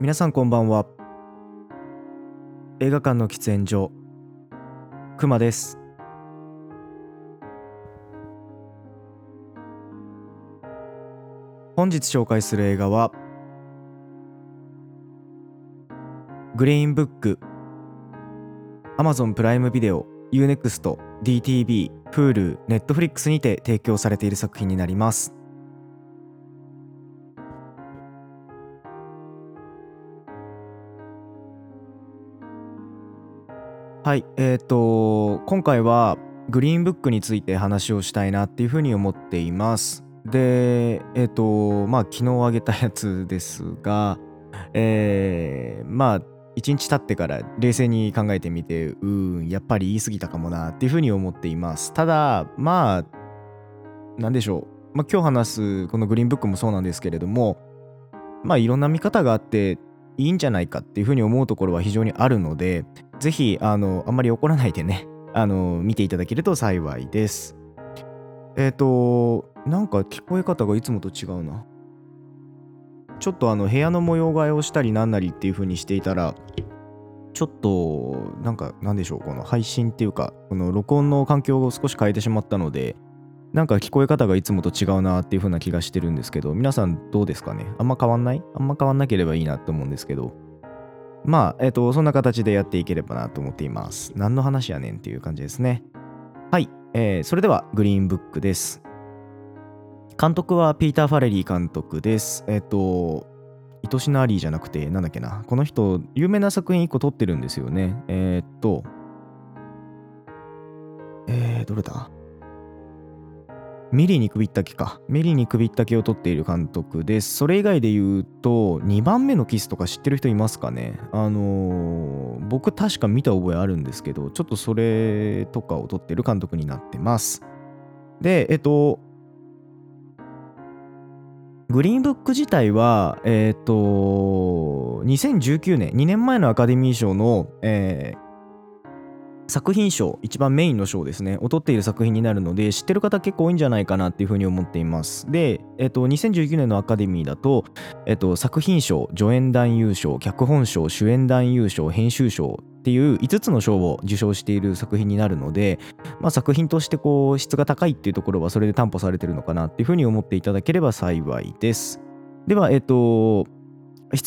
皆さんこんばんは。映画館の喫煙所、くまです。本日紹介する映画はグリーンブック、 Amazon プライムビデオ、 Unext、 DTV、 Hulu、 Netflix にて提供されている作品になります。はい、今回はグリーンブックについて話をしたいなっていうふうに思っています。で、昨日あげたやつですが、1日経ってから冷静に考えてみて、やっぱり言い過ぎたかもなっていうふうに思っています。ただ、今日話すこのグリーンブックもそうなんですけれども、いろんな見方があっていいんじゃないかっていうふうに思うところは非常にあるので、ぜひあんまり怒らないでね、見ていただけると幸いです。なんか聞こえ方がいつもと違うな。ちょっと部屋の模様替えをしたりなんなりっていう風にしていたら、ちょっとこの配信っていうかこの録音の環境を少し変えてしまったので、聞こえ方がいつもと違うなっていう風な気がしてるんですけど、皆さんどうですかね。あんま変わんなければいいなと思うんですけど、そんな形でやっていければなと思っています。何の話やねんっていう感じですね。はい、それではグリーンブックです。監督はピーター・ファレリー監督です。愛しのアリーじゃなくてこの人有名な作品1個撮ってるんですよね。どれだ、ミリに首ったけを取っている監督です。それ以外で言うと、2番目のキスとか知ってる人いますかね。僕確か見た覚えあるんですけど、ちょっとそれとかを取っている監督になってます。で、グリーンブック自体は、2019年、2年前のアカデミー賞の、作品賞、一番メインの賞ですねを取っている作品になるので、知ってる方結構多いんじゃないかなっていうふうに思っています。で、2019年のアカデミーだと、作品賞、助演男優賞、脚本賞、主演男優賞、編集賞っていう5つの賞を受賞している作品になるので、作品としてこう質が高いっていうところはそれで担保されてるのかなっていうふうに思っていただければ幸いです。では、出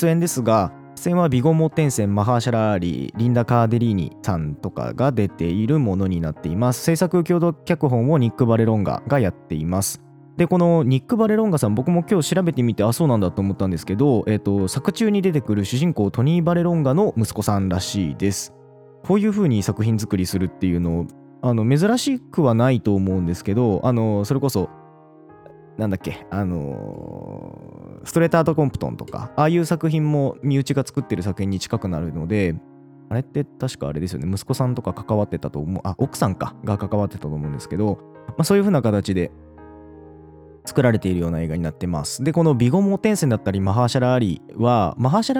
演ですが、出演はビゴ・モーテンセン、マハーシャラーリー、リンダ・カーデリーニさんとかが出ているものになっています。制作共同脚本をニック・バレロンガがやっています。で、このニック・バレロンガさん、僕も今日調べてみてそうなんだと思ったんですけど、作中に出てくる主人公トニー・バレロンガの息子さんらしいです。こういう風に作品作りするっていうのを珍しくはないと思うんですけど、それこそストレートアートコンプトンとか、ああいう作品も身内が作ってる作品に近くなるので、あれって確かあれですよね、息子さんとか関わってたと思う、奥さんかが関わってたと思うんですけど、そういう風な形で作られているような映画になってます。で、このビゴ・モーテンセンだったりマハーシャラー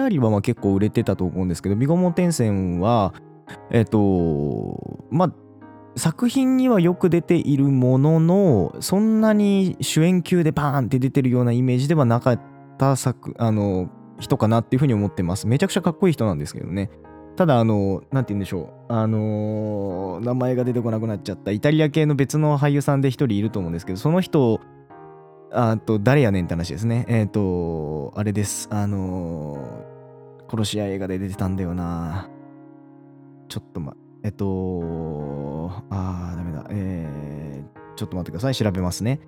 リは結構売れてたと思うんですけど、ビゴ・モーテンセンは作品にはよく出ているものの、そんなに主演級でバーンって出てるようなイメージではなかった人かなっていうふうに思ってます。めちゃくちゃかっこいい人なんですけどね。ただ名前が出てこなくなっちゃったイタリア系の別の俳優さんで一人いると思うんですけど、その人誰やねんって話ですね。あれです、殺し屋映画で出てたんだよな。ちょっとちょっと待ってください、調べますね。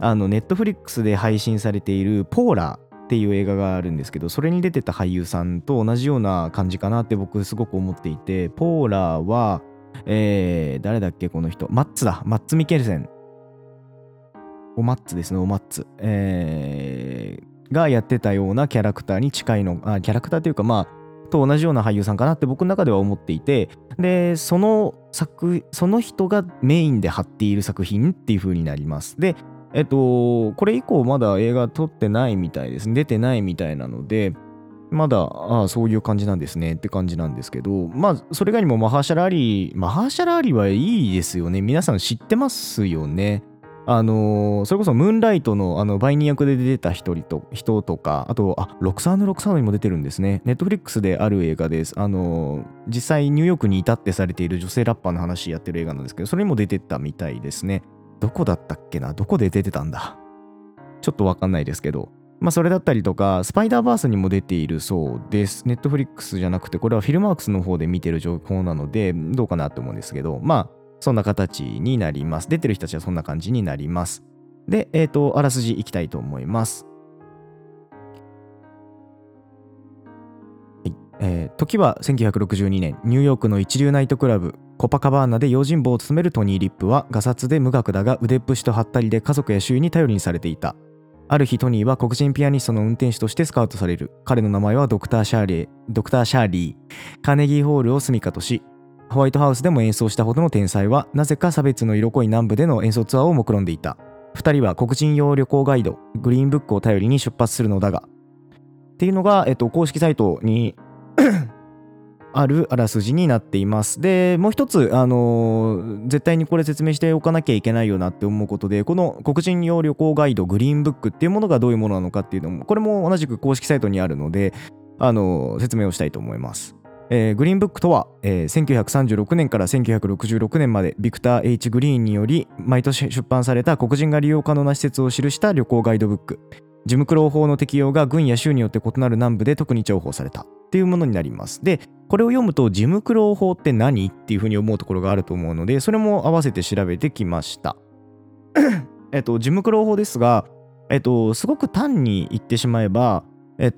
ネットフリックスで配信されているポーラっていう映画があるんですけど、それに出てた俳優さんと同じような感じかなって僕すごく思っていて、ポーラは、誰だっけこの人、マッツ・ミケルセン、おマッツ、がやってたようなキャラクターに近いの、キャラクターというかと同じような俳優さんかなって僕の中では思っていて、でその人がメインで張っている作品っていう風になります。で、これ以降まだ映画撮ってないみたいですね、出てないみたいなので、そういう感じなんですねって感じなんですけど、それ以外にもマハーシャラーリは、いいですよね。皆さん知ってますよね。それこそムーンライトの売人役で出た人とか、あとロクサーヌ・ロクサーヌにも出てるんですね。ネットフリックスである映画です。実際ニューヨークにいたってされている女性ラッパーの話やってる映画なんですけど、それにも出てたみたいですね。どこだったっけな、どこで出てたんだ、ちょっとわかんないですけど、まあそれだったりとか、スパイダーバースにも出ているそうです。ネットフリックスじゃなくて、これはフィルマークスの方で見てる情報なのでどうかなと思うんですけど、まあそんな形になります。出てる人たちはそんな感じになります。で、あらすじいきたいと思います。時は1962年、ニューヨークの一流ナイトクラブコパカバーナで用心棒を務めるトニー・リップは、ガサツで無学だが腕っぷしとハッタリで家族や周囲に頼りにされていた。ある日、トニーは黒人ピアニストの運転手としてスカウトされる。彼の名前はドクター・シャーリー。カーネギーホールを住処とし、ホワイトハウスでも演奏したほどの天才は、なぜか差別の色濃い南部での演奏ツアーを目論んでいた。2人は黒人用旅行ガイド、グリーンブックを頼りに出発するのだが、っていうのが、公式サイトにあるあらすじになっています。で、もう一つ、絶対にこれ説明しておかなきゃいけないよなって思うことで、この黒人用旅行ガイドグリーンブックっていうものがどういうものなのかっていうのも、これも同じく公式サイトにあるので、説明をしたいと思います。グリーンブックとは、1936年から1966年までビクター・ H ・グリーンにより毎年出版された黒人が利用可能な施設を記した旅行ガイドブック。ジムクロー法の適用が軍や州によって異なる南部で特に重宝されたっていうものになります。で、これを読むとジムクロー法って何っていうふうに思うところがあると思うので、それも合わせて調べてきました。ジムクロー法ですが、すごく単に言ってしまえば、例え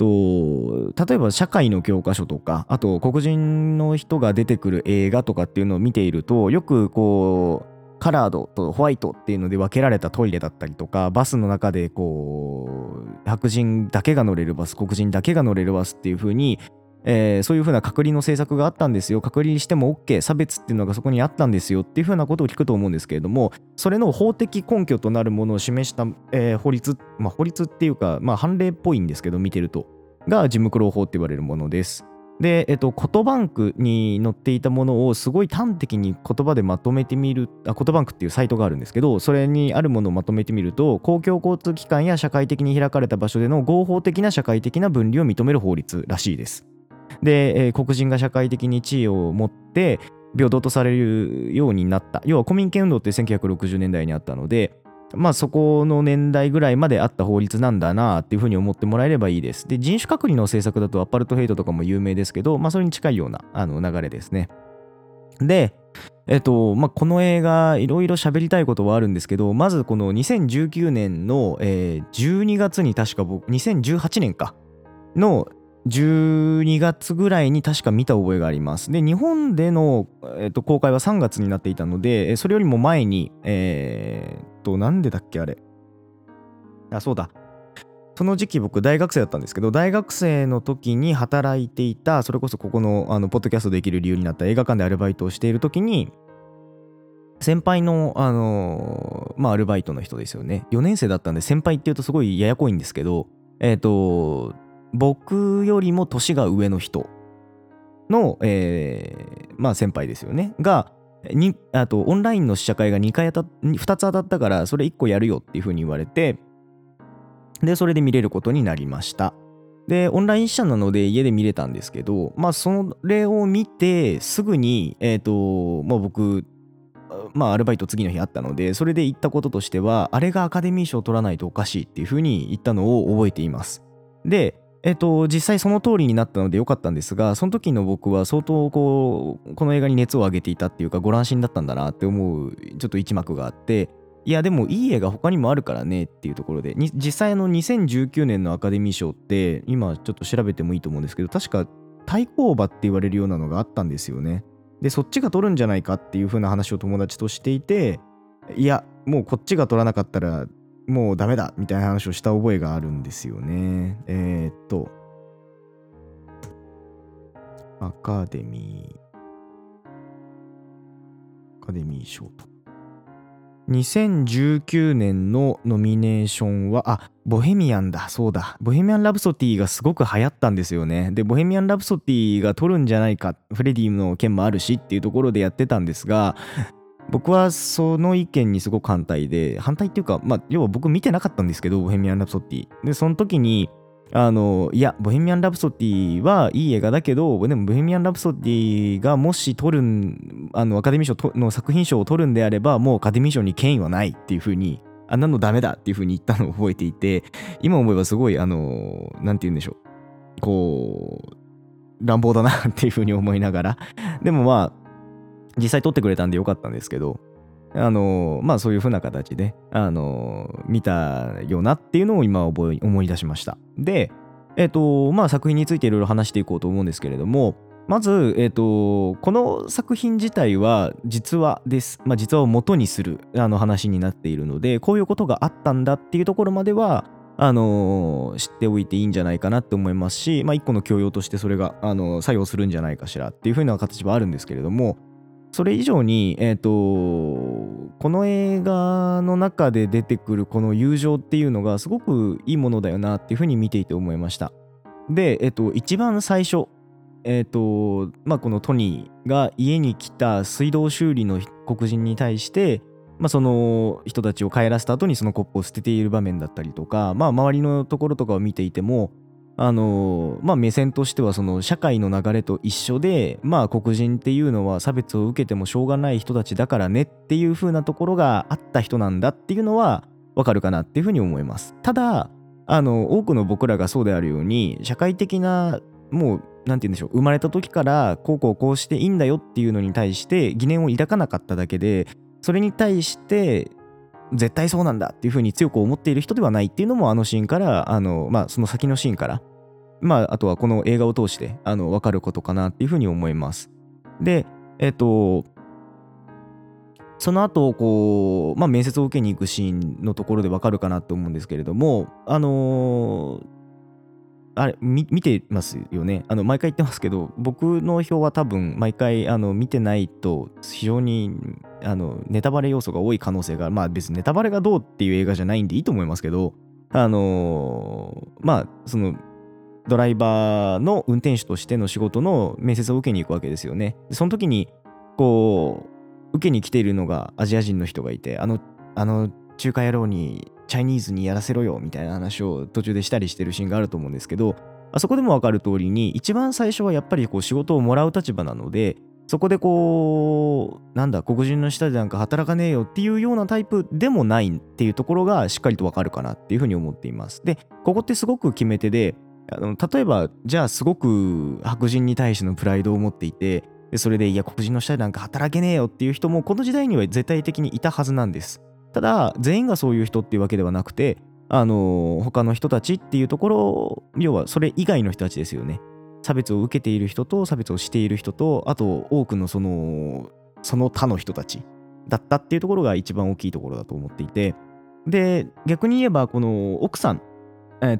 ば社会の教科書とか、あと黒人の人が出てくる映画とかっていうのを見ていると、よくこうカラードとホワイトっていうので分けられたトイレだったりとか、バスの中でこう白人だけが乗れるバス、黒人だけが乗れるバスっていう風に、そういう風な隔離の政策があったんですよ、隔離しても OK、 差別っていうのがそこにあったんですよっていう風なことを聞くと思うんですけれども、それの法的根拠となるものを示した、法律っていうか、まあ、判例っぽいんですけど、見てるとがジムクロー法って言われるものです。で、コトバンクに載っていたものをすごい端的に言葉でまとめてみる、コトバンクっていうサイトがあるんですけど、それにあるものをまとめてみると、公共交通機関や社会的に開かれた場所での合法的な社会的な分離を認める法律らしいです。で、黒人が社会的に地位を持って平等とされるようになった。要はコミンケ運動って1960年代にあったので、まあそこの年代ぐらいまであった法律なんだなっていうふうに思ってもらえればいいです。で、人種隔離の政策だとアパルトヘイトとかも有名ですけど、まあそれに近いような流れですね。で、この映画いろいろ喋りたいことはあるんですけど、まずこの2019年の、12月に確か2018年かの12月ぐらいに確か見た覚えがあります。で、日本での、公開は3月になっていたので、それよりも前になんでだっけあれ、あ、そうだ、その時期僕大学生だったんですけど、大学生の時に働いていた、それこそここのポッドキャストできる理由になった映画館でアルバイトをしている時に、先輩のアルバイトの人ですよね、4年生だったんで先輩っていうとすごいややこいんですけど、僕よりも年が上の人の、先輩ですよねが、あとオンラインの試写会が2つ当たったから、それ1個やるよっていう風に言われて、でそれで見れることになりました。で、オンライン試写なので家で見れたんですけど、まあそれを見てすぐに僕アルバイト次の日あったので、それで言ったこととしては、あれがアカデミー賞を取らないとおかしいっていう風に言ったのを覚えています。で、実際その通りになったので良かったんですが、その時の僕は相当この映画に熱を上げていたっていうか、ご乱心だったんだなって思うちょっと一幕があって、いやでもいい映画他にもあるからねっていうところで、実際2019年のアカデミー賞って、今ちょっと調べてもいいと思うんですけど、確か対抗馬って言われるようなのがあったんですよね。で、そっちが取るんじゃないかっていう風な話を友達としていて、いやもうこっちが取らなかったらもうダメだみたいな話をした覚えがあるんですよね。アカデミー賞と2019年のノミネーションはボヘミアンだ、そうだ、ボヘミアン・ラプソディがすごく流行ったんですよね。で、ボヘミアン・ラプソディが取るんじゃないか、フレディの件もあるしっていうところでやってたんですが僕はその意見にすごく反対っていうか、まあ要は僕見てなかったんですけど、ボヘミアン・ラプソディで、その時にいやボヘミアン・ラプソディはいい映画だけど、でもボヘミアン・ラプソディがもしアカデミー賞の作品賞を取るんであれば、もうアカデミー賞に権威はないっていう風に、あんなのダメだっていう風に言ったのを覚えていて、今思えばすごいなんて言うんでしょう、こう乱暴だなっていう風に思いながら、でもまあ実際撮ってくれたんでよかったんですけど、まあそういう風な形で見たよなっていうのを今思い出しました。でまあ作品についていろいろ話していこうと思うんですけれども、まずこの作品自体は実話です。まあ実話を元にする話になっているので、こういうことがあったんだっていうところまでは知っておいていいんじゃないかなって思いますし、まあ一個の教養としてそれが作用するんじゃないかしらっていう風な形はあるんですけれども、それ以上に、この映画の中で出てくるこの友情っていうのがすごくいいものだよなっていうふうに見ていて思いました。で、一番最初、まあ、このトニーが家に来た水道修理の黒人に対して、まあ、その人たちを帰らせた後にそのコップを捨てている場面だったりとか、まあ、周りのところとかを見ていてもまあ、目線としてはその社会の流れと一緒で、まあ、黒人っていうのは差別を受けてもしょうがない人たちだからねっていう風なところがあった人なんだっていうのはわかるかなっていう風に思います。ただ多くの僕らがそうであるように、社会的なもうなんて言うんでしょう、生まれた時からこうこうこうしていいんだよっていうのに対して疑念を抱かなかっただけで、それに対して絶対そうなんだっていう風に強く思っている人ではないっていうのも、あのシーンからまあ、その先のシーンから、まあ、あとはこの映画を通して分かることかなっていうふうに思います。で、その後こう、まあ、面接を受けに行くシーンのところで分かるかなと思うんですけれども、あれ見てますよね。毎回言ってますけど、僕の表は多分毎回見てないと非常にネタバレ要素が多い可能性が、まあ別にネタバレがどうっていう映画じゃないんでいいと思いますけど、まあそのドライバーの運転手としての仕事の面接を受けに行くわけですよね。その時にこう受けに来ているのがアジア人の人がいて、あの中華野郎にチャイニーズにやらせろよみたいな話を途中でしたりしてるシーンがあると思うんですけど、あそこでも分かる通りに、一番最初はやっぱりこう仕事をもらう立場なので、そこでこうなんだ黒人の下でなんか働かねえよっていうようなタイプでもないっていうところがしっかりと分かるかなっていうふうに思っています。でここってすごく決め手で、例えばじゃあすごく白人に対してのプライドを持っていて、それでいや黒人の下でなんか働けねえよっていう人もこの時代には絶対的にいたはずなんです。ただ全員がそういう人っていうわけではなくて、他の人たちっていうところ、要はそれ以外の人たちですよね。差別を受けている人と差別をしている人と、あと多くのその他の人たちだったっていうところが一番大きいところだと思っていて、で逆に言えばこの奥さん、ト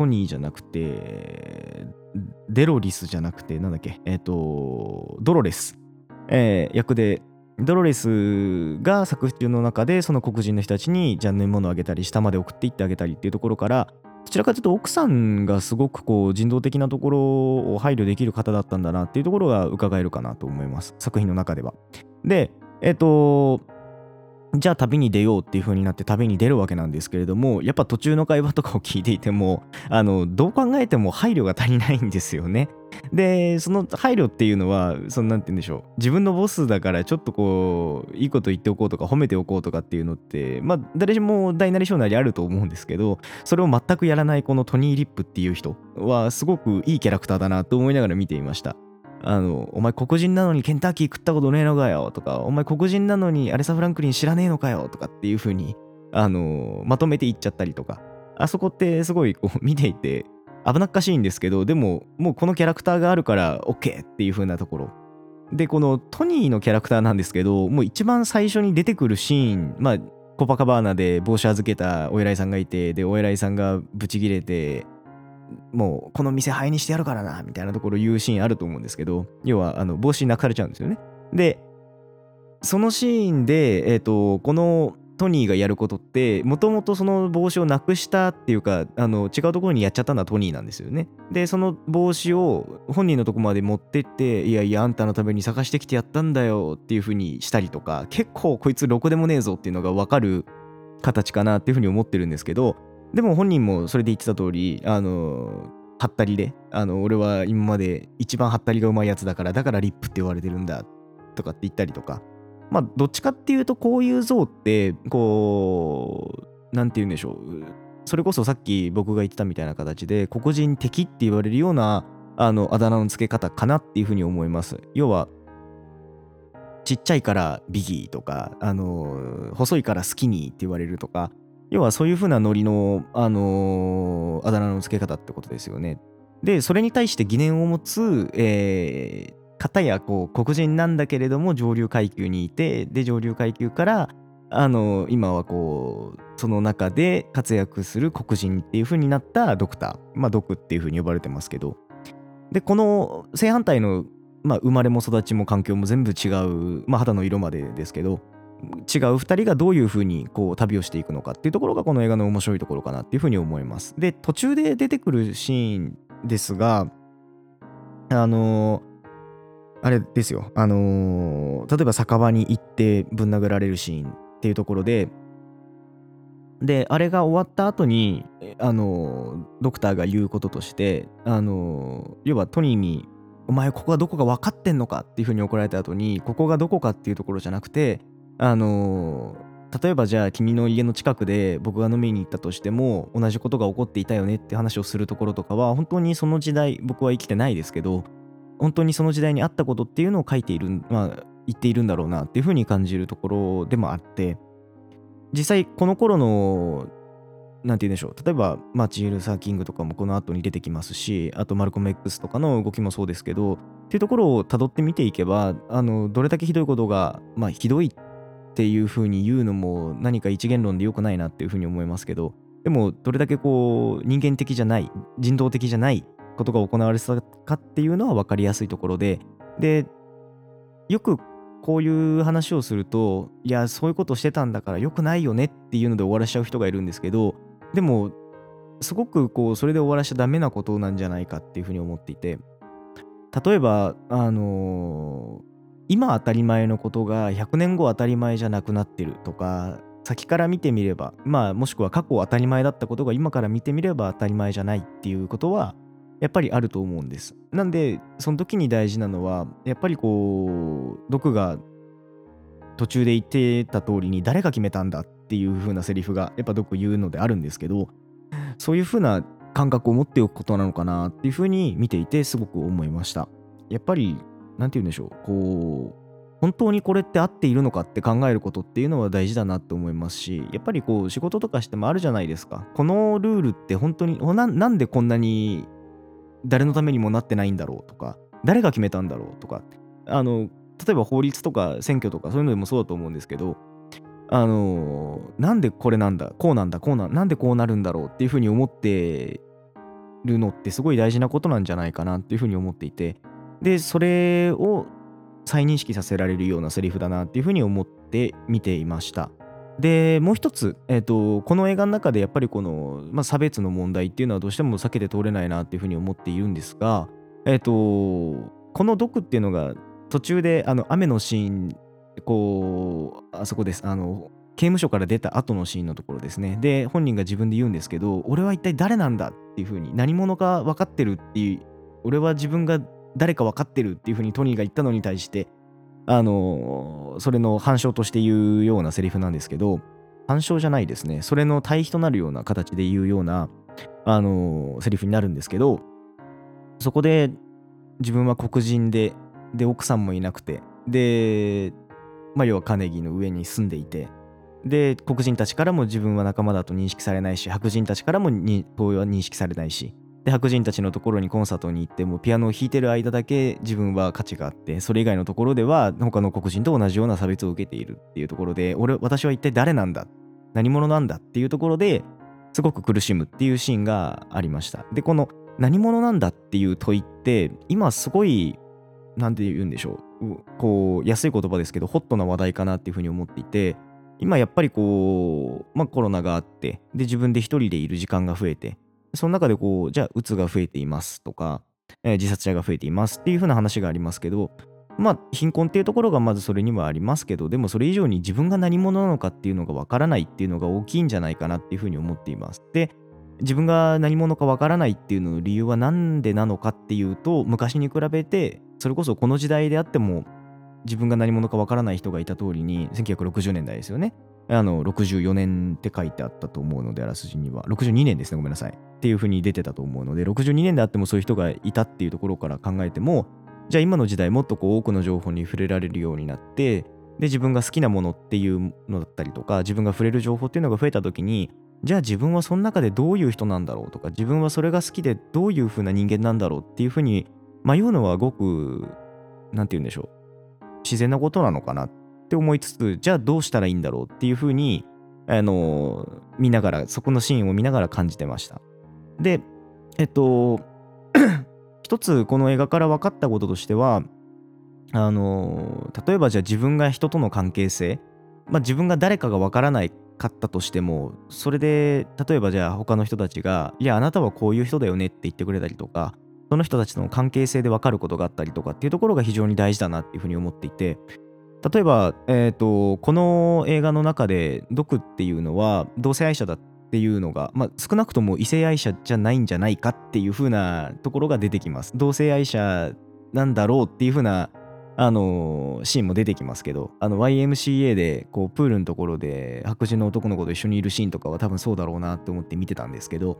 ニーじゃなくてデロリスじゃなくてなんだっけ、ドロレス、役でドロレスが作中の中でその黒人の人たちにじゃあ飲み物をあげたり下まで送っていってあげたりっていうところから、どちらかというと奥さんがすごくこう人道的なところを配慮できる方だったんだなっていうところが伺えるかなと思います、作品の中では。でじゃあ旅に出ようっていう風になって旅に出るわけなんですけれども、やっぱ途中の会話とかを聞いていてもどう考えても配慮が足りないんですよね。でその配慮っていうのはそのなんて言うんでしょう、自分のボスだからちょっとこういいこと言っておこうとか褒めておこうとかっていうのって、まあ誰しも大なり小なりあると思うんですけど、それを全くやらないこのトニー・リップっていう人はすごくいいキャラクターだなと思いながら見ていました。お前黒人なのにケンタッキー食ったことねえのかよとか、お前黒人なのにアレサ・フランクリン知らねえのかよとかっていう風にまとめていっちゃったりとか、あそこってすごいこう見ていて危なっかしいんですけど、でももうこのキャラクターがあるから OK っていう風なところで、このトニーのキャラクターなんですけど、もう一番最初に出てくるシーン、まあコパカバーナで帽子預けたお偉いさんがいて、でお偉いさんがブチギレてもうこの店灰にしてやるからなみたいなところ言うシーンあると思うんですけど、要は帽子なくされちゃうんですよね。でそのシーンでこのトニーがやることってもともとその帽子をなくしたっていうか違うところにやっちゃったのはトニーなんですよね。でその帽子を本人のとこまで持ってっていやいやあんたのために探してきてやったんだよっていう風にしたりとか結構こいつろくでもねえぞっていうのが分かる形かなっていう風に思ってるんですけどでも本人もそれで言ってた通りハッタリで俺は今まで一番ハッタリがうまいやつだからリップって言われてるんだとかって言ったりとかまあ、どっちかっていうとこういう像ってこうなんて言うんでしょうそれこそさっき僕が言ってたみたいな形で黒人的って言われるようなあだ名の付け方かなっていうふうに思います。要はちっちゃいからビギーとか細いからスキニーって言われるとか要はそういうふうなノリのあだ名の付け方ってことですよね。でそれに対して疑念を持つ方やこう黒人なんだけれども上流階級にいてで上流階級から今はこうその中で活躍する黒人っていう風になったドクターまあドクっていう風に呼ばれてますけどでこの正反対の、まあ、生まれも育ちも環境も全部違う、まあ、肌の色までですけど違う2人がどういう風にこう旅をしていくのかっていうところがこの映画の面白いところかなっていう風に思います。で途中で出てくるシーンですがあれですよ例えば酒場に行ってぶん殴られるシーンっていうところであれが終わった後にドクターが言うこととして要はトニーにお前ここがどこか分かってんのかっていうふうに怒られた後にここがどこかっていうところじゃなくて例えばじゃあ君の家の近くで僕が飲みに行ったとしても同じことが起こっていたよねって話をするところとかは本当にその時代僕は生きてないですけど本当にその時代にあったことっていうのを書いている、まあ、言っているんだろうなっていうふうに感じるところでもあって実際この頃のなんて言うんでしょう例えばマーチン・ルーサー・キングとかもこの後に出てきますしあとマルコム X とかの動きもそうですけどっていうところを辿って見ていけばどれだけひどいことがまあひどいっていうふうに言うのも何か一元論で良くないなっていうふうに思いますけどでもどれだけこう人間的じゃない人道的じゃないことが行われてたかっていうのは分かりやすいところでよくこういう話をするといやそういうことしてたんだからよくないよねっていうので終わらしちゃう人がいるんですけどでもすごくこうそれで終わらしちゃダメなことなんじゃないかっていうふうに思っていて例えば今当たり前のことが100年後当たり前じゃなくなってるとか先から見てみればまあもしくは過去当たり前だったことが今から見てみれば当たり前じゃないっていうことはやっぱりあると思うんです。なんでその時に大事なのはやっぱりこう毒が途中で言ってた通りに誰が決めたんだっていう風なセリフがやっぱ毒言うのであるんですけどそういう風な感覚を持っておくことなのかなっていう風に見ていてすごく思いました。やっぱりなんて言うんでしょうこう本当にこれって合っているのかって考えることっていうのは大事だなって思いますしやっぱりこう仕事とかしてもあるじゃないですかこのルールって本当になんでこんなに誰のためにもなってないんだろうとか誰が決めたんだろうとか例えば法律とか選挙とかそういうのでもそうだと思うんですけどなんでこれなんだこうなんだこうなんでこうなるんだろうっていうふうに思ってるのってすごい大事なことなんじゃないかなっていうふうに思っていてでそれを再認識させられるようなセリフだなっていうふうに思って見ていました。でもう一つ、この映画の中でやっぱりこの、まあ、差別の問題っていうのはどうしても避けて通れないなっていうふうに思っているんですが、この毒っていうのが途中で雨のシーンこうあそこです刑務所から出た後のシーンのところですね。で本人が自分で言うんですけど俺は一体誰なんだっていうふうに何者か分かってるっていう俺は自分が誰か分かってるっていうふうにトニーが言ったのに対してそれの反証として言うようなセリフなんですけど反証じゃないですねそれの対比となるような形で言うようなセリフになるんですけどそこで自分は黒人で奥さんもいなくてで、まあ、要はカネギの上に住んでいてで黒人たちからも自分は仲間だと認識されないし白人たちからも当は認識されないしで白人たちのところにコンサートに行ってもピアノを弾いてる間だけ自分は価値があってそれ以外のところでは他の黒人と同じような差別を受けているっていうところで私は一体誰なんだ何者なんだっていうところですごく苦しむっていうシーンがありました。でこの何者なんだっていう問いって今すごいなんて言うんでしょうこう安い言葉ですけどホットな話題かなっていうふうに思っていて今やっぱりこう、コロナがあって、で自分で一人でいる時間が増えて、その中でこう、じゃあうつが増えていますとか、自殺者が増えていますっていう風な話がありますけど、貧困っていうところがまずそれにはありますけど、でもそれ以上に自分が何者なのかっていうのがわからないっていうのが大きいんじゃないかなっていうふうに思っています。で、自分が何者かわからないっていうのの理由は何でなのかっていうと、昔に比べてそれこそこの時代であっても自分が何者かわからない人がいた通りに、1960年代ですよね。64年って書いてあったと思うので、あらすじには62年ですね、ごめんなさいっていうふうに出てたと思うので、62年であってもそういう人がいたっていうところから考えても、じゃあ今の時代もっとこう多くの情報に触れられるようになって、で自分が好きなものっていうのだったりとか、自分が触れる情報っていうのが増えた時に、じゃあ自分はその中でどういう人なんだろうとか、自分はそれが好きでどういう風な人間なんだろうっていう風に迷うのはごく、なんて言うんでしょう、自然なことなのかなって思いつつ、じゃあどうしたらいいんだろうっていう風に見ながら、そこのシーンを見ながら感じてました。で一つこの映画から分かったこととしては、例えばじゃあ自分が人との関係性、自分が誰かが分からないかったとしても、それで例えばじゃあ他の人たちが、いやあなたはこういう人だよねって言ってくれたりとか、その人たちとの関係性で分かることがあったりとかっていうところが非常に大事だなっていうふうに思っていて、例えば、この映画の中で毒っていうのは同性愛者だっていうのが、少なくとも異性愛者じゃないんじゃないかっていうふうなところが出てきます。同性愛者なんだろうっていうふうなシーンも出てきますけど、YMCA でこうプールのところで白人の男の子と一緒にいるシーンとかは多分そうだろうなって思って見てたんですけど、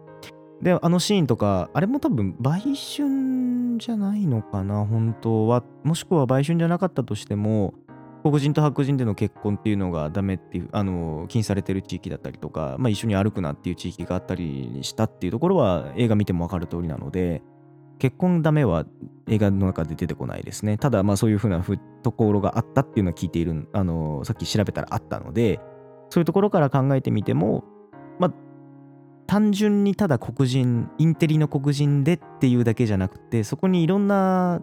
であのシーンとか、あれも多分売春じゃないのかな本当は、もしくは売春じゃなかったとしても黒人と白人での結婚っていうのがダメっていう、禁止されてる地域だったりとか、一緒に歩くなっていう地域があったりしたっていうところは映画見ても分かる通りなので、結婚ダメは映画の中で出てこないですね。ただそういうふうなところがあったっていうのは聞いている、さっき調べたらあったので、そういうところから考えてみても、単純にただ黒人、インテリの黒人でっていうだけじゃなくて、そこにいろんな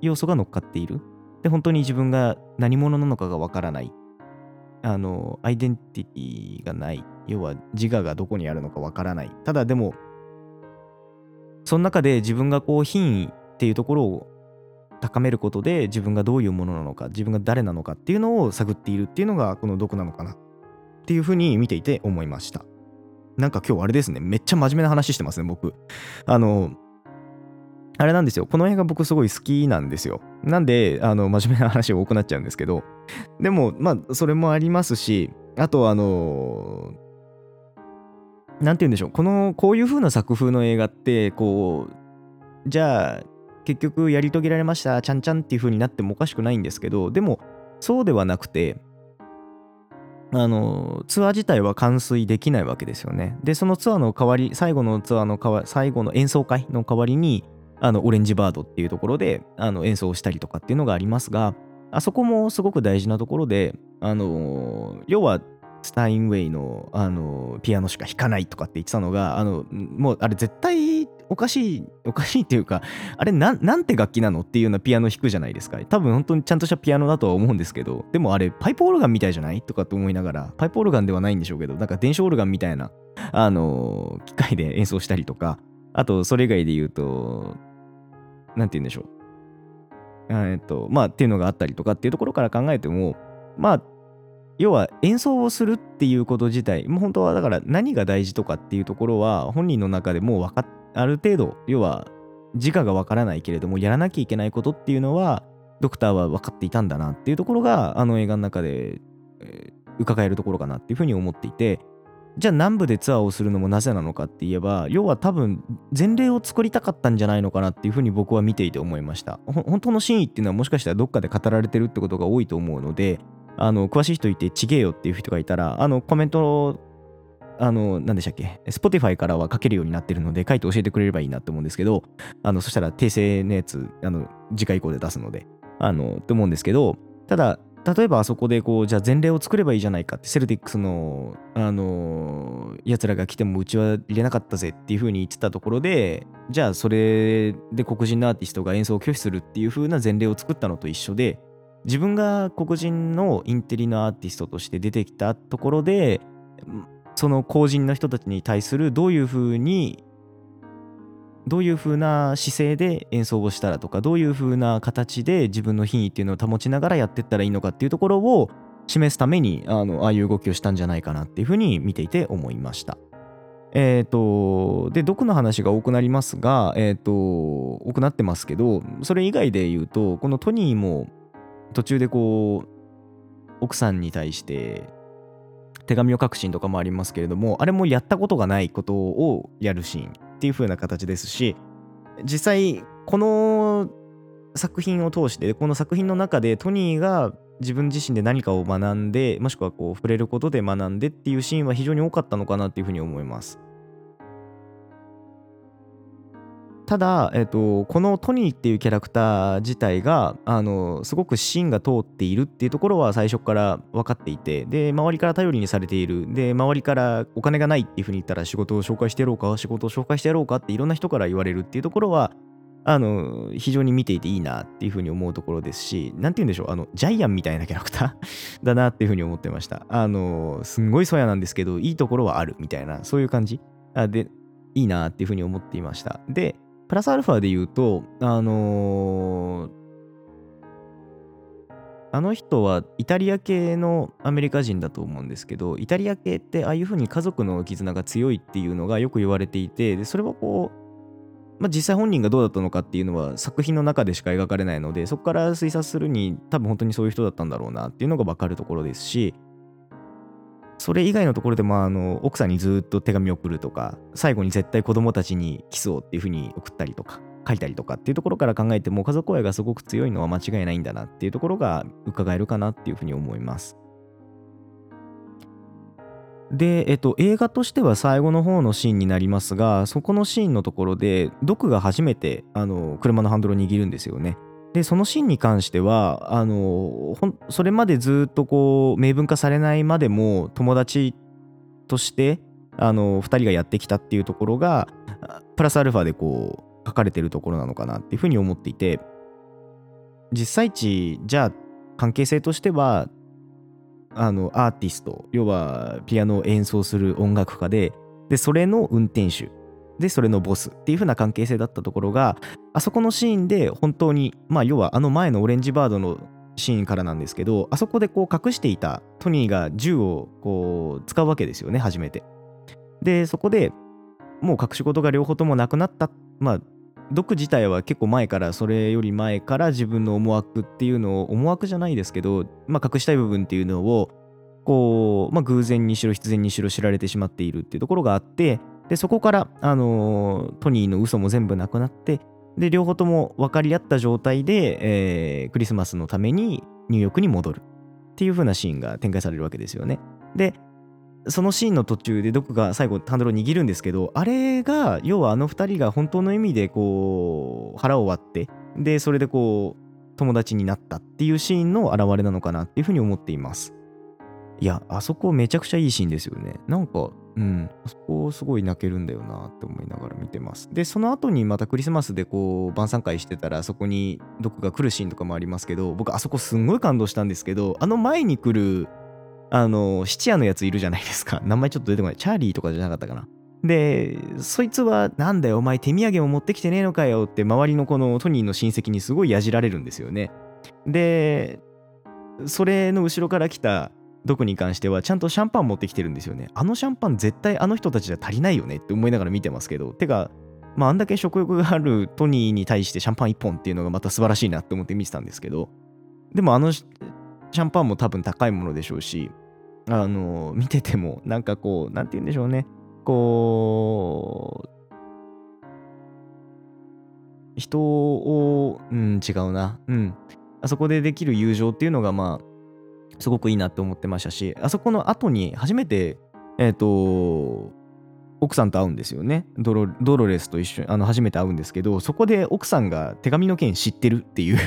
要素が乗っかっている。で本当に自分が何者なのかがわからない、アイデンティティがない、要は自我がどこにあるのかわからない。ただでもその中で自分がこう品位っていうところを高めることで、自分がどういうものなのか、自分が誰なのかっていうのを探っているっていうのがこの毒なのかなっていうふうに見ていて思いました。なんか今日あれですね、めっちゃ真面目な話してますね僕。あれなんですよ、この映画僕すごい好きなんですよ。なんで真面目な話が多くなっちゃうんですけど、でもそれもありますし、あとなんて言うんでしょう、こういう風な作風の映画ってこう、じゃあ結局やり遂げられましたちゃんちゃんっていう風になってもおかしくないんですけど、でもそうではなくて、ツアー自体は完遂できないわけですよね。でそのツアーの代わり、最後の演奏会の代わりにオレンジバードっていうところで演奏をしたりとかっていうのがありますが、あそこもすごく大事なところで、要はスタインウェイの、ピアノしか弾かないとかって言ってたのが、もうあれ絶対おかしいっていうか、あれなんて楽器なのっていうようなピアノ弾くじゃないですか。多分本当にちゃんとしたピアノだとは思うんですけど、でもあれパイプオルガンみたいじゃないとかと思いながら、パイプオルガンではないんでしょうけど、なんか電子オルガンみたいな、機械で演奏したりとか、あとそれ以外で言うと、なんて言うんでしょう、っていうのがあったりとかっていうところから考えても、要は演奏をするっていうこと自体、もう本当はだから何が大事とかっていうところは本人の中でもうある程度、要は自我がわからないけれどもやらなきゃいけないことっていうのはドクターは分かっていたんだなっていうところが映画の中で、伺えるところかなっていうふうに思っていて、じゃあ南部でツアーをするのもなぜなのかって言えば、要は多分前例を作りたかったんじゃないのかなっていうふうに僕は見ていて思いました。本当の真意っていうのはもしかしたらどっかで語られてるってことが多いと思うので、詳しい人いてちげえよっていう人がいたら、コメント、何でしたっけ、Spotify からは書けるようになってるので、書いて教えてくれればいいなと思うんですけど、そしたら訂正のやつ、次回以降で出すので、と思うんですけど、ただ、例えばあそこでこう、じゃあ前例を作ればいいじゃないかって、セルティックスの、やつらが来てもうちは入れなかったぜっていう風に言ってたところで、じゃあそれで黒人のアーティストが演奏を拒否するっていう風な前例を作ったのと一緒で、自分が黒人のインテリのアーティストとして出てきたところで、その後人の人たちに対するどういう風な姿勢で演奏をしたらとか、どういう風な形で自分の品位っていうのを保ちながらやっていったらいいのかっていうところを示すために、ああいう動きをしたんじゃないかなっていう風に見ていて思いました。で毒の話が多くなりますが、多くなってますけど、それ以外で言うと、このトニーも途中でこう奥さんに対して手紙を書くシーンとかもありますけれども、あれもやったことがないことをやるシーンっていう風な形ですし、実際この作品を通して、この作品の中でトニーが自分自身で何かを学んで、もしくはこう触れることで学んでっていうシーンは非常に多かったのかなっていうふうに思います。ただ、このトニーっていうキャラクター自体がすごく芯が通っているっていうところは最初から分かっていて、で周りから頼りにされている、で周りからお金がないっていうふうに言ったら仕事を紹介してやろうか、仕事を紹介してやろうかっていろんな人から言われるっていうところは非常に見ていていいなっていうふうに思うところですし、なんて言うんでしょう、ジャイアンみたいなキャラクターだなっていうふうに思ってました。すんごいそやなんですけど、いいところはあるみたいな、そういう感じでいいなっていうふうに思っていました。でプラスアルファで言うと、あの人はイタリア系のアメリカ人だと思うんですけど、イタリア系ってああいうふうに家族の絆が強いっていうのがよく言われていて、でそれはこう実際本人がどうだったのかっていうのは作品の中でしか描かれないので、そこから推察するに多分本当にそういう人だったんだろうなっていうのが分かるところですし、それ以外のところでも奥さんにずっと手紙を送るとか、最後に絶対子供たちにキスをっていう風に送ったりとか書いたりとかっていうところから考えても、家族愛がすごく強いのは間違いないんだなっていうところが伺えるかなっていう風に思います。で、映画としては最後の方のシーンになりますが、そこのシーンのところでドクが初めて車のハンドルを握るんですよね。でそのシーンに関してはそれまでずっとこう明文化されないまでも友達として2人がやってきたっていうところがプラスアルファでこう書かれてるところなのかなっていうふうに思っていて、実際地じゃあ関係性としてはアーティスト、要はピアノを演奏する音楽家でそれの運転手でそれのボスっていう風な関係性だったところが、あそこのシーンで本当に要は前のオレンジバードのシーンからなんですけど、あそこでこう隠していたトニーが銃をこう使うわけですよね、初めて。でそこでもう隠し事が両方ともなくなった。毒自体は結構前から、それより前から自分の思惑じゃないですけど、隠したい部分っていうのをこう、偶然にしろ必然にしろ知られてしまっているっていうところがあって、でそこからトニーの嘘も全部なくなって、で両方とも分かり合った状態で、クリスマスのためにニューヨークに戻るっていう風なシーンが展開されるわけですよね。でそのシーンの途中でドクが最後ハンドルを握るんですけど、あれが要は2人が本当の意味でこう腹を割って、でそれでこう友達になったっていうシーンの表れなのかなっていうふうに思っています。いや、あそこめちゃくちゃいいシーンですよね。なんかあそこすごい泣けるんだよなって思いながら見てます。でその後にまたクリスマスでこう晩餐会してたら、そこにドクが来るシーンとかもありますけど、僕あそこすんごい感動したんですけど、前に来る質屋のやついるじゃないですか。名前ちょっと出てこない、チャーリーとかじゃなかったかな。でそいつはなんだよお前手土産も持ってきてねえのかよって周りのこのトニーの親戚にすごいやじられるんですよね。でそれの後ろから来たドクに関してはちゃんとシャンパン持ってきてるんですよね。シャンパン絶対人たちじゃ足りないよねって思いながら見てますけど、てかあんだけ食欲があるトニーに対してシャンパン1本っていうのがまた素晴らしいなって思って見てたんですけど、でもシャンパンも多分高いものでしょうし、見ててもなんかこうなんて言うんでしょうね、こう人を違うな、あそこでできる友情っていうのがすごくいいなって思ってましたし、あそこの後に初めて奥さんと会うんですよね。ドロレスと一緒に初めて会うんですけど、そこで奥さんが手紙の件知ってるっていう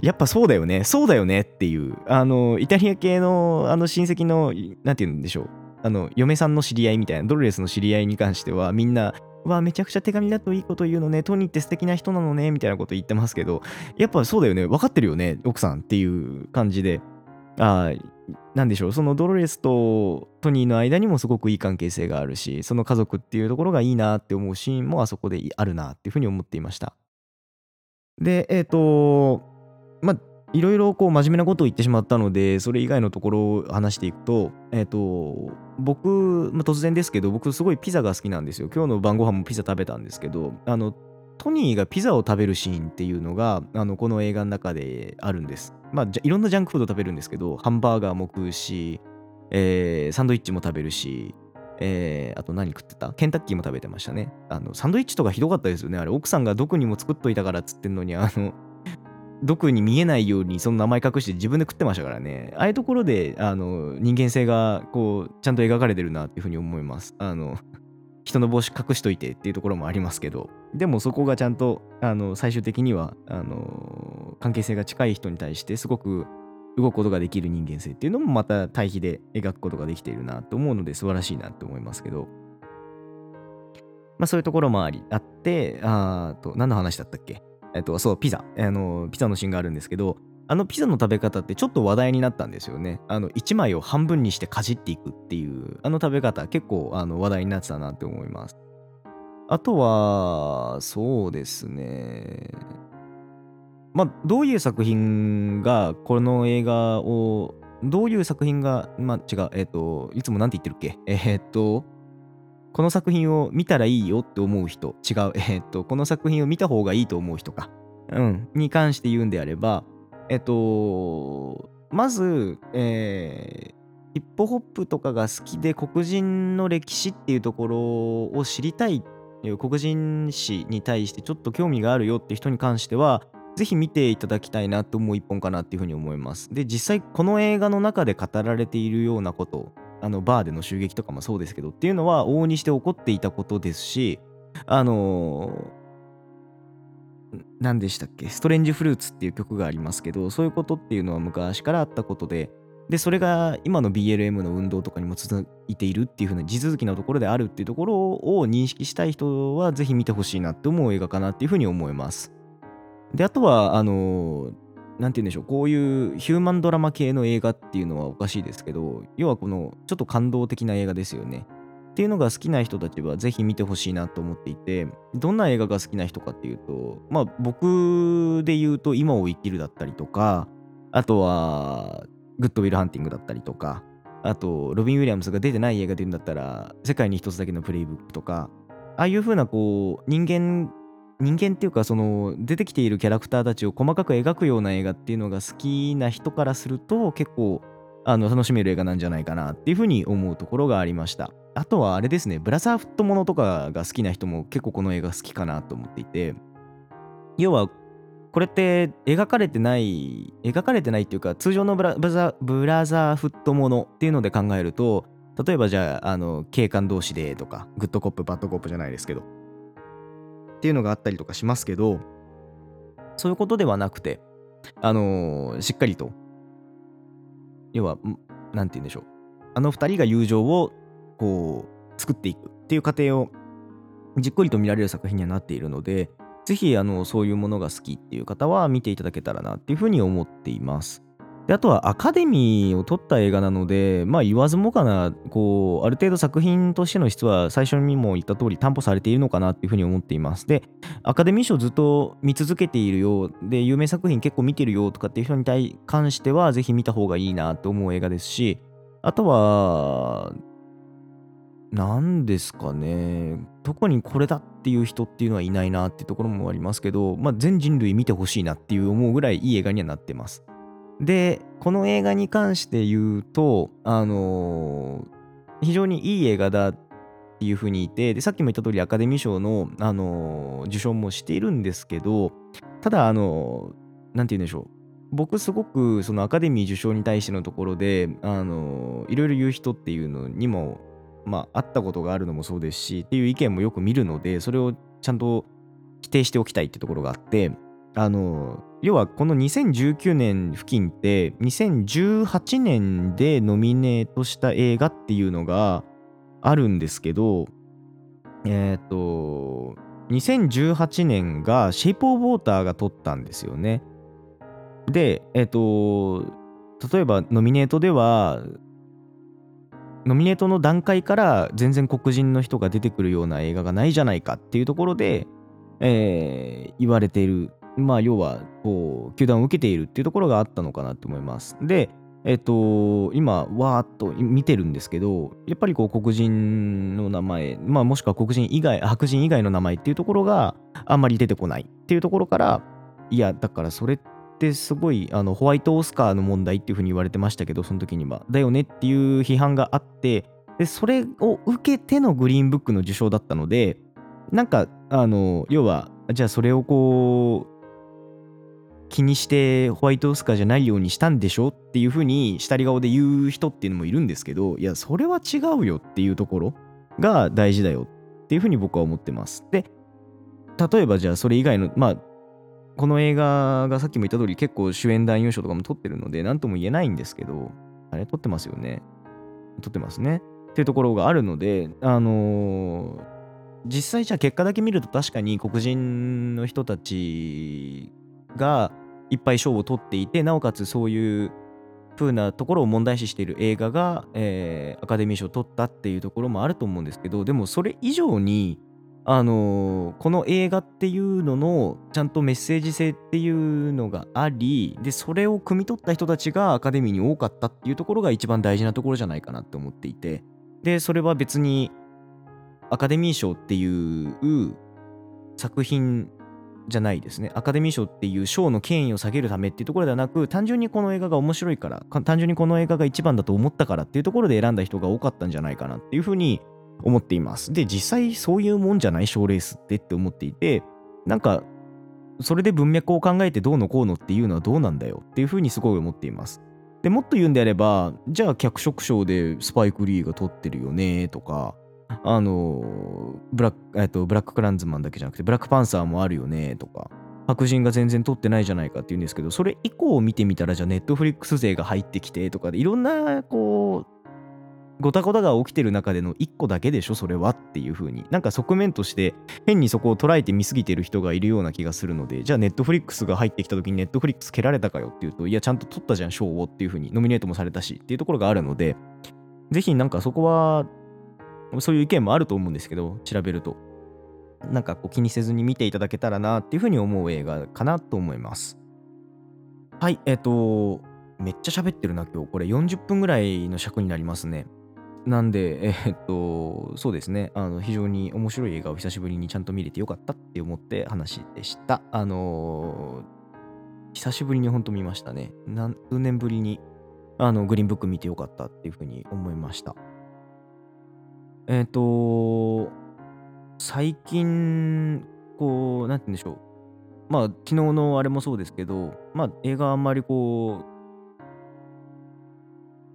やっぱそうだよね、そうだよねっていう、イタリア系の親戚の、なんて言うんでしょう、嫁さんの知り合いみたいな、ドロレスの知り合いに関してはみんなはめちゃくちゃ手紙だといいこと言うのね、トニーって素敵な人なのねみたいなこと言ってますけど、やっぱそうだよね、分かってるよね奥さんっていう感じで、なんでしょう、そのドロレスとトニーの間にもすごくいい関係性があるし、その家族っていうところがいいなって思うシーンもあそこであるなっていうふうに思っていました。でまあいろいろこう真面目なことを言ってしまったので、それ以外のところを話していくと、僕、突然ですけど、僕すごいピザが好きなんですよ。今日の晩ご飯もピザ食べたんですけど、トニーがピザを食べるシーンっていうのがこの映画の中であるんです。いろんなジャンクフード食べるんですけど、ハンバーガーも食うし、サンドイッチも食べるし、あと何食ってた？ケンタッキーも食べてましたね。サンドイッチとかひどかったですよね。あれ奥さんが毒にも作っといたからっつってんのに、毒に見えないようにその名前隠して自分で食ってましたからね。ああいうところで人間性がこうちゃんと描かれてるなっていうふうに思います。人の帽子隠しといてっていうところもありますけど、でもそこがちゃんと最終的には関係性が近い人に対してすごく動くことができる人間性っていうのもまた対比で描くことができているなと思うので、素晴らしいなと思いますけど、そういうところもあって、何の話だったっけ？そう、ピザのシーンがあるんですけど、ピザの食べ方ってちょっと話題になったんですよね。1枚を半分にしてかじっていくっていう食べ方、結構話題になってたなって思います。あとはそうですね、どういう作品がこの映画をどういう作品がいつもなんて言ってるっけ、この作品を見たらいいよって思う人、この作品を見た方がいいと思う人か、に関して言うんであれば、まず、ヒップホップとかが好きで黒人の歴史っていうところを知りたい、黒人史に対してちょっと興味があるよって人に関してはぜひ見ていただきたいなと思う一本かなっていうふうに思います。で、実際この映画の中で語られているようなこと、バーでの襲撃とかもそうですけどっていうのは往々にして起こっていたことですし、何でしたっけ、ストレンジフルーツっていう曲がありますけど、そういうことっていうのは昔からあったことで、それが今の BLM の運動とかにも続いているっていう風な地続きのところであるっていうところを認識したい人はぜひ見てほしいなって思う映画かなっていう風に思います。で、あとはなんて言うんでしょう、こういうヒューマンドラマ系の映画っていうのはおかしいですけど、要はこのちょっと感動的な映画ですよねっていうのが好きな人たちはぜひ見てほしいなと思っていて、どんな映画が好きな人かっていうと、僕で言うと今を生きるだったりとか、あとはグッドウィルハンティングだったりとか、あとロビン・ウィリアムスが出てない映画で言うんだったら世界に一つだけのプレイブックとか、ああいう風なこう人間っていうか、その出てきているキャラクターたちを細かく描くような映画っていうのが好きな人からすると結構楽しめる映画なんじゃないかなっていうふうに思うところがありました。あとはあれですね、ブラザーフットものとかが好きな人も結構この映画好きかなと思っていて、要はこれって描かれてないっていうか、通常のブラザーフットものっていうので考えると、例えばじゃあ警官同士でとか、グッドコップバッドコップじゃないですけどっていうのがあったりとかしますけど、そういうことではなくて、しっかりと、要はなんて言うんでしょう、2人が友情をこう作っていくっていう過程をじっくりと見られる作品にはなっているので、ぜひそういうものが好きっていう方は見ていただけたらなっていうふうに思っています。で、あとはアカデミーを取った映画なので、言わずもがな、こうある程度作品としての質は最初にも言った通り担保されているのかなっていうふうに思っています。で、アカデミー賞ずっと見続けているようで、有名作品結構見てるよとかっていう人に関してはぜひ見た方がいいなと思う映画ですし、あとは何ですかね、特にこれだっていう人っていうのはいないなっていうところもありますけど、全人類見てほしいなっていう思うぐらいいい映画にはなってます。で、この映画に関して言うと、非常にいい映画だっていうふうに言って、で、さっきも言った通りアカデミー賞の、受賞もしているんですけど、ただなんて言うんでしょう、僕すごくそのアカデミー受賞に対してのところで、いろいろ言う人っていうのにも会ったことがあるのもそうですしっていう意見もよく見るので、それをちゃんと否定しておきたいってところがあって、要はこの2019年付近って2018年でノミネートした映画っていうのがあるんですけど、2018年がシェイプオブウォーターが取ったんですよね。で、例えばノミネートではノミネートの段階から全然黒人の人が出てくるような映画がないじゃないかっていうところで、言われている、まあ要はこう糾弾を受けているっていうところがあったのかなと思います。で、今わーっと見てるんですけど、やっぱりこう黒人の名前、まあもしくは白人以外の名前っていうところがあんまり出てこないっていうところから、いやだからそれってすごいホワイトオスカーの問題っていう風に言われてましたけど、その時にはだよねっていう批判があって、でそれを受けてのグリーンブックの受賞だったので、なんか要はじゃあそれをこう気にしてホワイトオスカーじゃないようにしたんでしょっていう風に下り顔で言う人っていうのもいるんですけど、いやそれは違うよっていうところが大事だよっていう風に僕は思ってます。で例えばじゃあそれ以外の、まあこの映画がさっきも言った通り結構主演男優賞とかも取ってるので何とも言えないんですけど、あれ取ってますよね、取ってますねっていうところがあるので、実際じゃあ結果だけ見ると確かに黒人の人たちがいっぱい賞を取っていて、なおかつそういう風なところを問題視している映画が、アカデミー賞を取ったっていうところもあると思うんですけど、でもそれ以上にこの映画っていうののちゃんとメッセージ性っていうのがあり、でそれを汲み取った人たちがアカデミーに多かったっていうところが一番大事なところじゃないかなって思っていて、でそれは別にアカデミー賞っていう作品じゃないですね、アカデミー賞っていう賞の権威を下げるためっていうところではなく、単純にこの映画が面白いから、単純にこの映画が一番だと思ったからっていうところで選んだ人が多かったんじゃないかなっていうふうに思っています。で実際そういうもんじゃない賞レースってって思っていて、なんかそれで文脈を考えてどうのこうのっていうのはどうなんだよっていうふうにすごい思っています。でもっと言うんであれば、じゃあ脚色賞でスパイク・リーが取ってるよねとか、ブラッククランズマンだけじゃなくてブラックパンサーもあるよねとか、白人が全然取ってないじゃないかって言うんですけど、それ以降見てみたらじゃあネットフリックス勢が入ってきてとかで、いろんなこうごたごたが起きてる中での一個だけでしょそれはっていう風に、なんか側面として変にそこを捉えて見すぎてる人がいるような気がするので、じゃあネットフリックスが入ってきた時にネットフリックス蹴られたかよっていうと、いやちゃんと取ったじゃん賞をっていう風に、ノミネートもされたしっていうところがあるので、ぜひなんかそこはそういう意見もあると思うんですけど、調べるとなんかこう気にせずに見ていただけたらなっていう風に思う映画かなと思います。はい、めっちゃ喋ってるな今日、これ40分ぐらいの尺になりますね。なんで、そうですね、非常に面白い映画を久しぶりにちゃんと見れてよかったって思って話でした。久しぶりに本当見ましたね。何年ぶりにグリーンブック見てよかったっていうふうに思いました。最近こうなんて言うんでしょう、まあ昨日のあれもそうですけど、まあ映画あんまりこう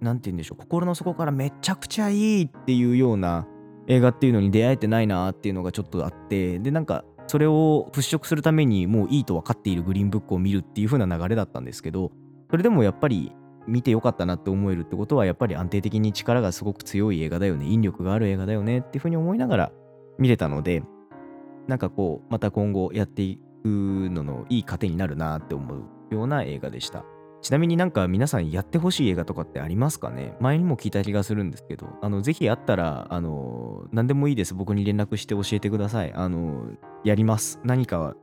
なんて言うんでしょう、心の底からめちゃくちゃいいっていうような映画っていうのに出会えてないなっていうのがちょっとあって、でなんかそれを払拭するためにもういいと分かっているグリーンブックを見るっていう風な流れだったんですけど、それでもやっぱり見てよかったなって思えるってことは、やっぱり安定的に力がすごく強い映画だよね、引力がある映画だよねっていう風に思いながら見れたので、なんかこうまた今後やっていくののいい糧になるなって思うような映画でした。ちなみになんか皆さんやってほしい映画とかってありますかね。前にも聞いた気がするんですけど、ぜひあったら何でもいいです、僕に連絡して教えてください。やります、何か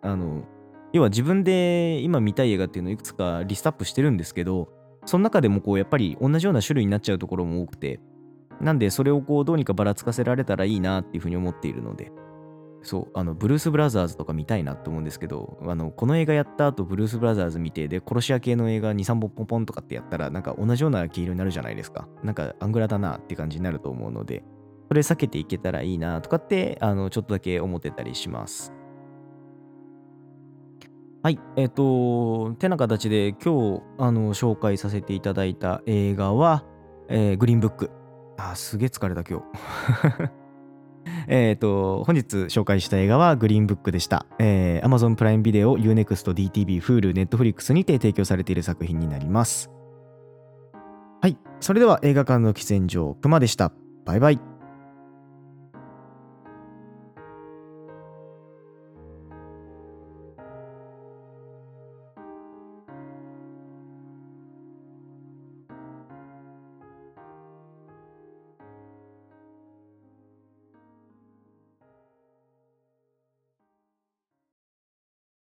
要は自分で今見たい映画っていうのをいくつかリストアップしてるんですけど、その中でもこうやっぱり同じような種類になっちゃうところも多くて、なんでそれをこうどうにかばらつかせられたらいいなっていうふうに思っているので、そうブルース・ブラザーズとか見たいなと思うんですけど、この映画やった後ブルース・ブラザーズ見て、で殺し屋系の映画 2,3 本ポンポンとかってやったらなんか同じような毛色になるじゃないですか、なんかアングラだなって感じになると思うので、それ避けていけたらいいなとかってちょっとだけ思ってたりします。はい、てな形で今日紹介させていただいた映画は、グリーンブック。すげえ疲れた今日本日紹介した映画はグリーンブックでした。Amazon プライムビデオ、Unext、DTV、Hulu、Netflix にて提供されている作品になります。はい、それでは映画館の喫煙所、くまでした。バイバイ。